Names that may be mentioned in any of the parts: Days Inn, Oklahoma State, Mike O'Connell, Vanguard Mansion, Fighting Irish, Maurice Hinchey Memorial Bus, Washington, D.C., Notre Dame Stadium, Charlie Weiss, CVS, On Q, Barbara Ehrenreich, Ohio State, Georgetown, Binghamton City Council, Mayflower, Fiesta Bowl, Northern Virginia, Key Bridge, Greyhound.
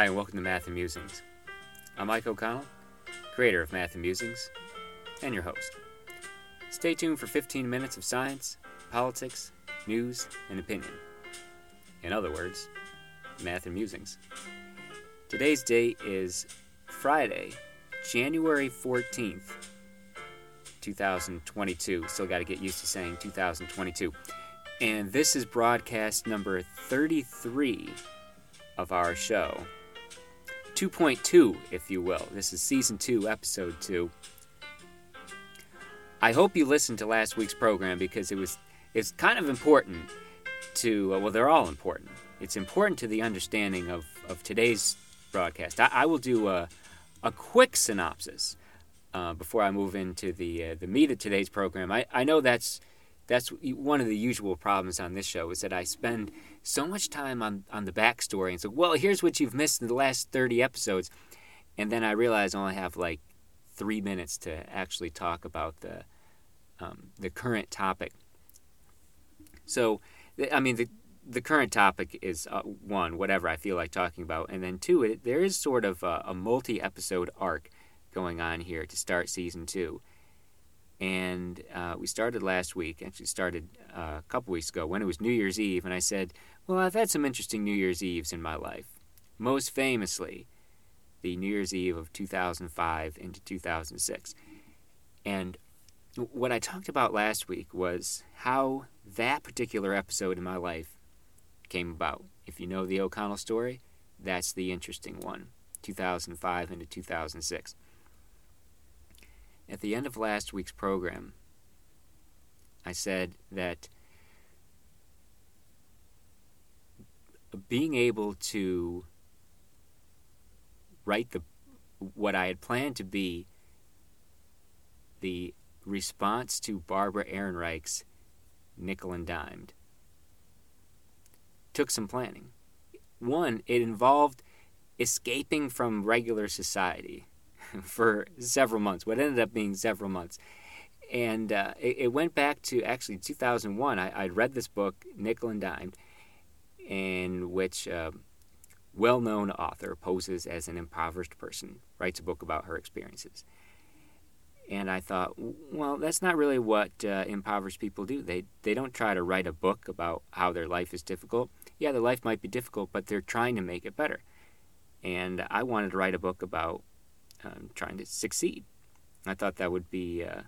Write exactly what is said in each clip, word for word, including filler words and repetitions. Hi, welcome to Math and Musings. I'm Mike O'Connell, creator of Math and Musings, and your host. Stay tuned for fifteen minutes of science, politics, news, and opinion. In other words, Math and Musings. Today's date is Friday, January fourteenth, two thousand twenty-two. Still got to get used to saying two thousand twenty-two. And this is broadcast number thirty-three of our show. two point two, if you will. This is Season two, Episode two. I hope you listened to last week's program because it was it's kind of important to, uh, well, they're all important. It's important to the understanding of, of today's broadcast. I, I will do a, a quick synopsis uh, before I move into the uh, the meat of today's program. I, I know that's that's one of the usual problems on this show is that I spend so much time on, on the backstory and so, well, here's what you've missed in the last thirty episodes. And then I realize I only have like three minutes to actually talk about the um, the current topic. So, I mean, the, the current topic is, uh, one, whatever I feel like talking about. And then, two, it, there is sort of a, a multi-episode arc going on here to start Season two. And uh, we started last week, actually started uh, a couple weeks ago, when it was New Year's Eve, and I said, well, I've had some interesting New Year's Eves in my life. Most famously, the New Year's Eve of two thousand five into two thousand six. And what I talked about last week was how that particular episode in my life came about. If you know the O'Connell story, that's the interesting one, two thousand five into two thousand six. At the end of last week's program, I said that being able to write the what I had planned to be the response to Barbara Ehrenreich's Nickel and Dimed took some planning. One, it involved escaping from regular society for several months, what ended up being several months. And uh, it, it went back to, actually, two thousand one. I, I'd read this book, Nickel and Dimed, in which a well-known author poses as an impoverished person, writes a book about her experiences. And I thought, well, that's not really what uh, impoverished people do. They they don't try to write a book about how their life is difficult. Yeah, their life might be difficult, but they're trying to make it better. And I wanted to write a book about Um, trying to succeed. I thought that would be, uh,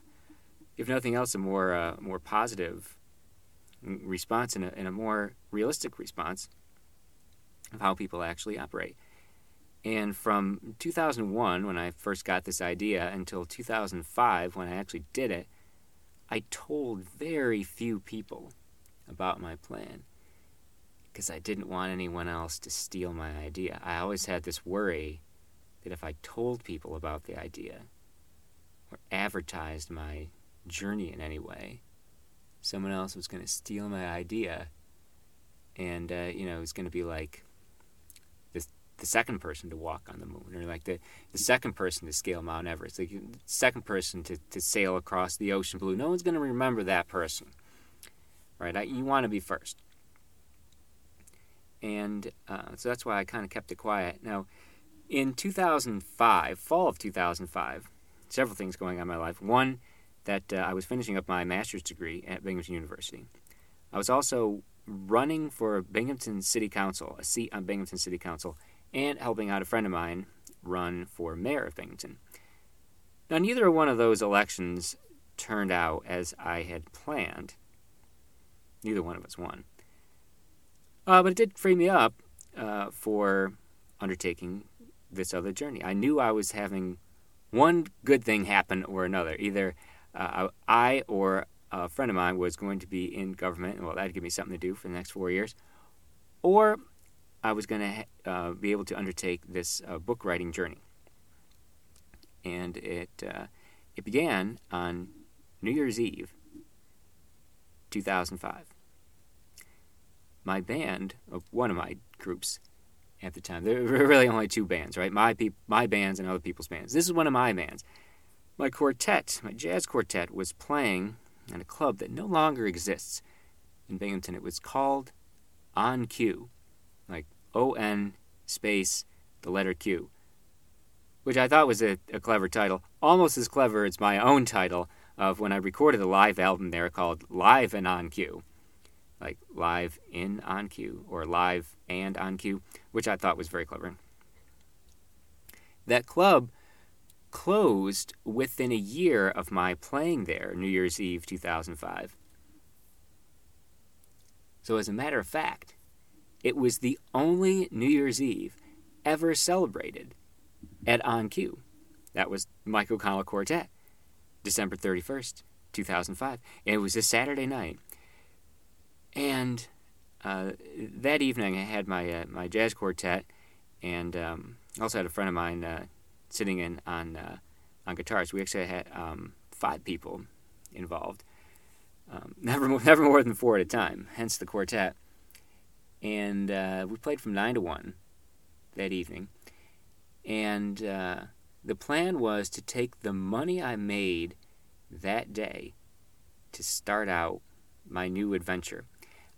if nothing else, a more uh, more positive response and a, and a more realistic response of how people actually operate. And from two thousand one, when I first got this idea, until two thousand five, when I actually did it, I told very few people about my plan because I didn't want anyone else to steal my idea. I always had this worry that if I told people about the idea or advertised my journey in any way, someone else was going to steal my idea and, uh, you know, it was going to be like the, the second person to walk on the moon, or like the, the second person to scale Mount Everest, like the second person to, to sail across the ocean blue. No one's going to remember that person, right? I, you want to be first. And uh, so that's why I kind of kept it quiet. Now, in two thousand five, fall of two thousand five, several things going on in my life. One, that uh, I was finishing up my master's degree at Binghamton University. I was also running for Binghamton City Council, a seat on Binghamton City Council, and helping out a friend of mine run for mayor of Binghamton. Now, neither one of those elections turned out as I had planned. Neither one of us won. Uh, but it did free me up uh, for undertaking this other journey. I knew I was having one good thing happen or another. Either uh, I or a friend of mine was going to be in government, well, that'd give me something to do for the next four years, or I was going to uh, be able to undertake this uh, book writing journey. And it uh, it began on New Year's Eve, two thousand five. My band, one of my groups, at the time, there were really only two bands, right? My peop- my bands and other people's bands. This is one of my bands. My quartet, my jazz quartet, was playing in a club that no longer exists in Binghamton. It was called On Q, like O N space the letter Q, which I thought was a, a clever title, almost as clever as my own title of when I recorded a live album there called Live and On Q, like Live in On Q or Live and On Q, which I thought was very clever. That club closed within a year of my playing there, New Year's Eve two thousand five. So as a matter of fact, it was the only New Year's Eve ever celebrated at On Q. That was Mike O'Connell Quartet, December thirty-first, two thousand five. It was a Saturday night. And uh, that evening I had my uh, my jazz quartet, and um, I also had a friend of mine uh, sitting in on uh, on guitars. We actually had um, five people involved, um, never, more, never more than four at a time, hence the quartet. And uh, we played from nine to one that evening. And uh, the plan was to take the money I made that day to start out my new adventure.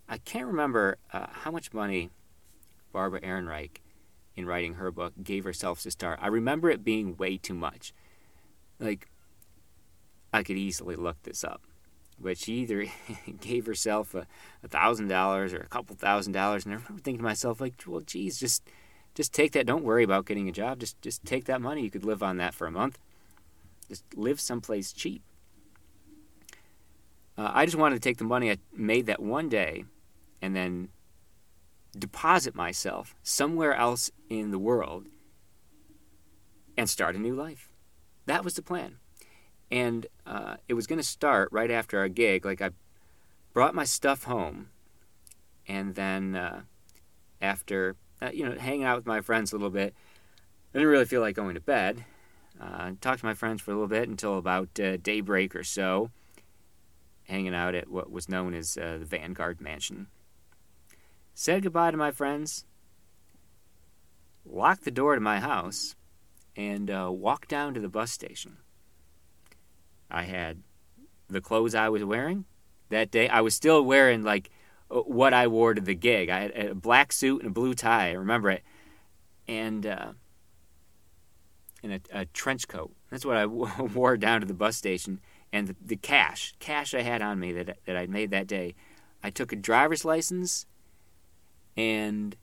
I can't remember uh, how much money Barbara Ehrenreich, in writing her book, gave herself to start. I remember it being way too much. Like, I could easily look this up. But she either gave herself a, a thousand dollars or a couple thousand dollars, and I remember thinking to myself, like, well, geez, just just take that. Don't worry about getting a job. Just just take that money. You could live on that for a month. Just live someplace cheap. Uh, I just wanted to take the money I made that one day and then deposit myself somewhere else in the world and start a new life. That was the plan. And uh, it was going to start right after our gig. Like, I brought my stuff home, and then uh, after, uh, you know, hanging out with my friends a little bit, I didn't really feel like going to bed. Uh, talked to my friends for a little bit until about uh, daybreak or so, hanging out at what was known as uh, the Vanguard Mansion. Said goodbye to my friends, locked the door to my house, and uh, walked down to the bus station. I had the clothes I was wearing that day. I was still wearing, like, what I wore to the gig. I had a black suit and a blue tie, I remember it, and, uh, and a, a trench coat. That's what I wore down to the bus station. And the, the cash, cash I had on me that that I made that day, I took a driver's license, and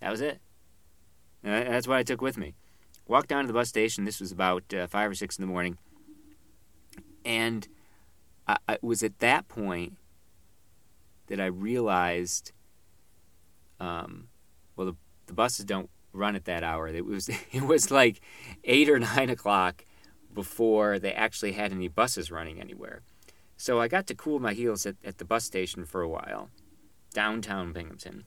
that was it. And that's what I took with me. Walked down to the bus station. This was about uh, five or six in the morning. And I, it was at that point that I realized, um, well, the, the buses don't run at that hour. It was it was like eight or nine o'clock before they actually had any buses running anywhere. So I got to cool my heels at, at the bus station for a while, downtown Binghamton.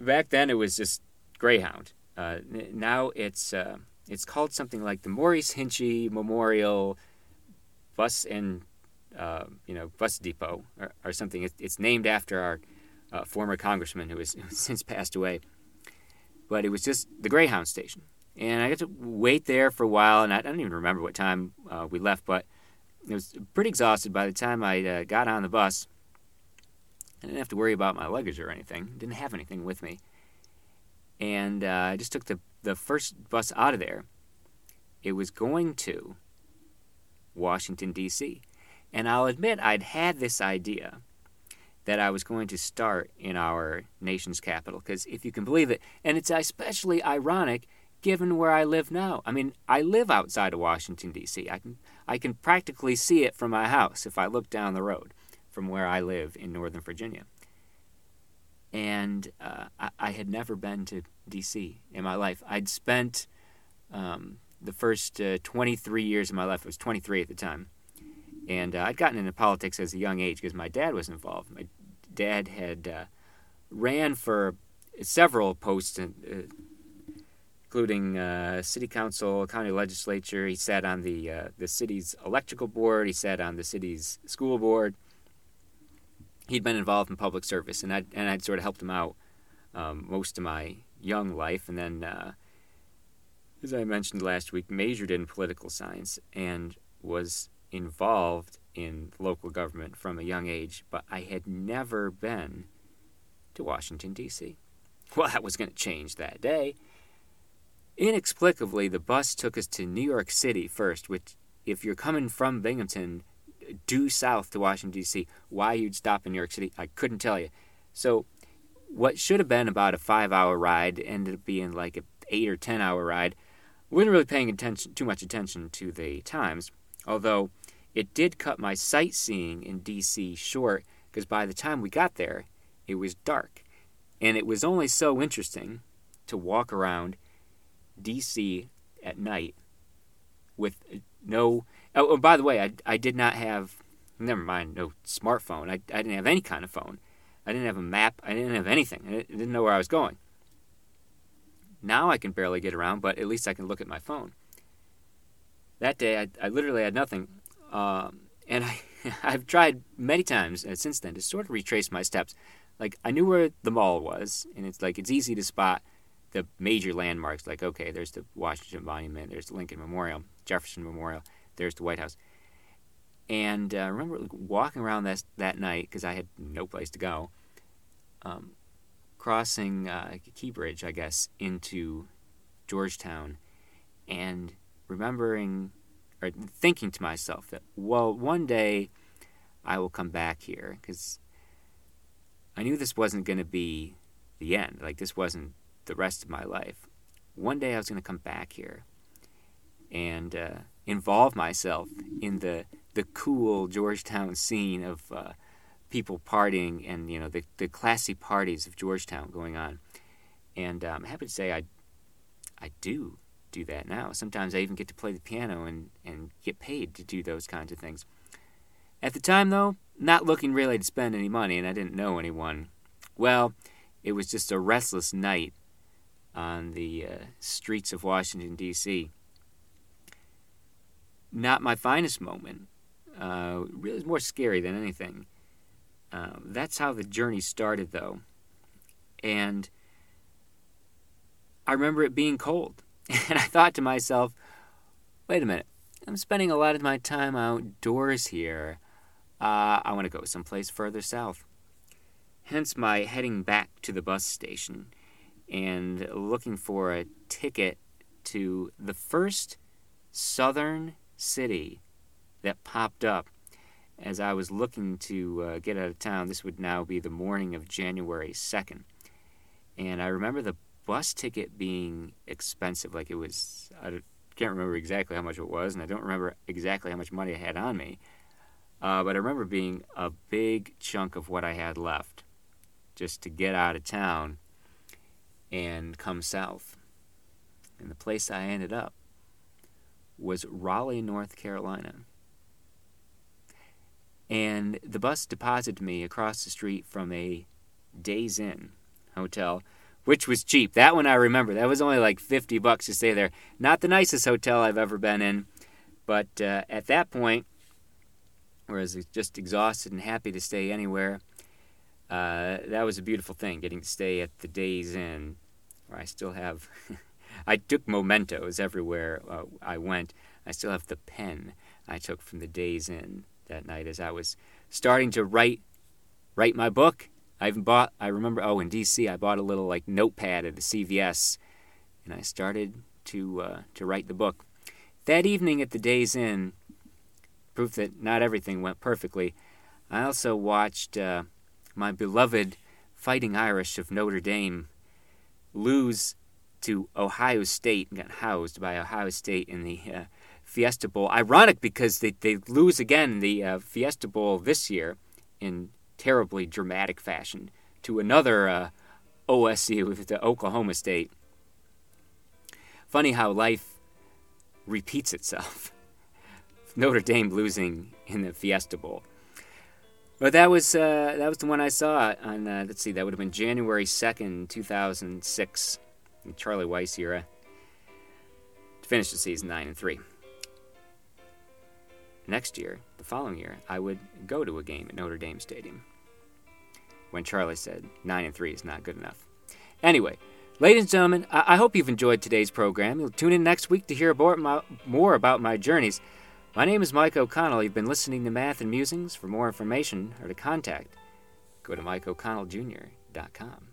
Back then it was just Greyhound. Uh, now it's... Uh, It's called something like the Maurice Hinchey Memorial Bus and uh, you know Bus Depot or, or something. It, it's named after our uh, former congressman who has since passed away. But it was just the Greyhound station, and I got to wait there for a while. And I, I don't even remember what time uh, we left, but I was pretty exhausted by the time I uh, got on the bus. I didn't have to worry about my luggage or anything. Didn't have anything with me, and uh, I just took the. The first bus out of there. It was going to Washington, D C And I'll admit I'd had this idea that I was going to start in our nation's capital, because if you can believe it, and it's especially ironic given where I live now. I mean, I live outside of Washington, D C I can I can practically see it from my house if I look down the road from where I live in Northern Virginia. And uh, I, I had never been to D C in my life. I'd spent um, the first uh, twenty-three years of my life. I was twenty-three at the time. And uh, I'd gotten into politics as a young age because my dad was involved. My dad had uh, ran for several posts, uh, including uh, city council, county legislature. He sat on the uh, the city's electrical board. He sat on the city's school board. He'd been involved in public service, and I'd, and I'd sort of helped him out um, most of my young life. And then, uh, as I mentioned last week, majored in political science and was involved in local government from a young age. But I had never been to Washington, D C Well, that was going to change that day. Inexplicably, the bus took us to New York City first, which, if you're coming from Binghamton due south to Washington, D C, why you'd stop in New York City, I couldn't tell you. So what should have been about a five-hour ride ended up being like an eight- or ten-hour ride. I wasn't really paying attention, too much attention to the times, although it did cut my sightseeing in D C short, because by the time we got there, it was dark. And it was only so interesting to walk around D C at night with no... Oh, by the way, I, I did not have... Never mind, no smartphone. I, I didn't have any kind of phone. I didn't have a map. I didn't have anything. I didn't know where I was going. Now I can barely get around, but at least I can look at my phone. That day, I, I literally had nothing. Um, and I, I've tried many times since then to sort of retrace my steps. Like, I knew where the mall was, and it's like it's easy to spot the major landmarks. Like, okay, there's the Washington Monument, there's the Lincoln Memorial, Jefferson Memorial, there's the White House. And uh, I remember walking around that, that night, because I had no place to go, um, crossing uh, Key Bridge, I guess, into Georgetown, and remembering, or thinking to myself that, well, one day I will come back here, because I knew this wasn't going to be the end. Like, this wasn't the rest of my life. One day I was going to come back here and uh, involve myself in the the cool Georgetown scene of uh, people partying and, you know, the, the classy parties of Georgetown going on. And um, I'm happy to say I, I do do that now. Sometimes I even get to play the piano and, and get paid to do those kinds of things. At the time, though, not looking really to spend any money, and I didn't know anyone. Well, it was just a restless night on the uh, streets of Washington, D C Not my finest moment. Uh, really more scary than anything. Uh, that's how the journey started, though. And I remember it being cold. And I thought to myself, wait a minute, I'm spending a lot of my time outdoors here. Uh, I want to go someplace further south. Hence my heading back to the bus station and looking for a ticket to the first southern city that popped up. As I was looking to uh, get out of town, this would now be the morning of January second. And I remember the bus ticket being expensive. Like, it was, I can't remember exactly how much it was, and I don't remember exactly how much money I had on me. Uh, but I remember being a big chunk of what I had left just to get out of town and come south. And the place I ended up was Raleigh, North Carolina. And the bus deposited me across the street from a Days Inn hotel, which was cheap. That one I remember. That was only like fifty bucks to stay there. Not the nicest hotel I've ever been in. But uh, at that point, whereas just exhausted and happy to stay anywhere, uh, that was a beautiful thing, getting to stay at the Days Inn, where I still have... I took mementos everywhere uh, I went. I still have the pen I took from the Days Inn that night as I was starting to write write my book. I even bought, I remember, oh, in D C I bought a little, like, notepad at the C V S, and I started to uh, to write the book. That evening at the Days Inn, proof that not everything went perfectly, I also watched uh, my beloved Fighting Irish of Notre Dame lose to Ohio State and got housed by Ohio State in the uh, Fiesta Bowl. Ironic because they, they lose again in the uh, Fiesta Bowl this year in terribly dramatic fashion to another uh, O S U with the Oklahoma State. Funny how life repeats itself. Notre Dame losing in the Fiesta Bowl. But that was uh, that was the one I saw on, uh, let's see, that would have been January second, two thousand six, in Charlie Weiss era, to finish the season nine and three. Next year, the following year, I would go to a game at Notre Dame Stadium when Charlie said nine and three is not good enough. Anyway, ladies and gentlemen, I, I hope you've enjoyed today's program. You'll tune in next week to hear about my- more about my journeys. My name is Mike O'Connell. You've been listening to Math and Musings. For more information or to contact, go to mike o'connell j r dot com.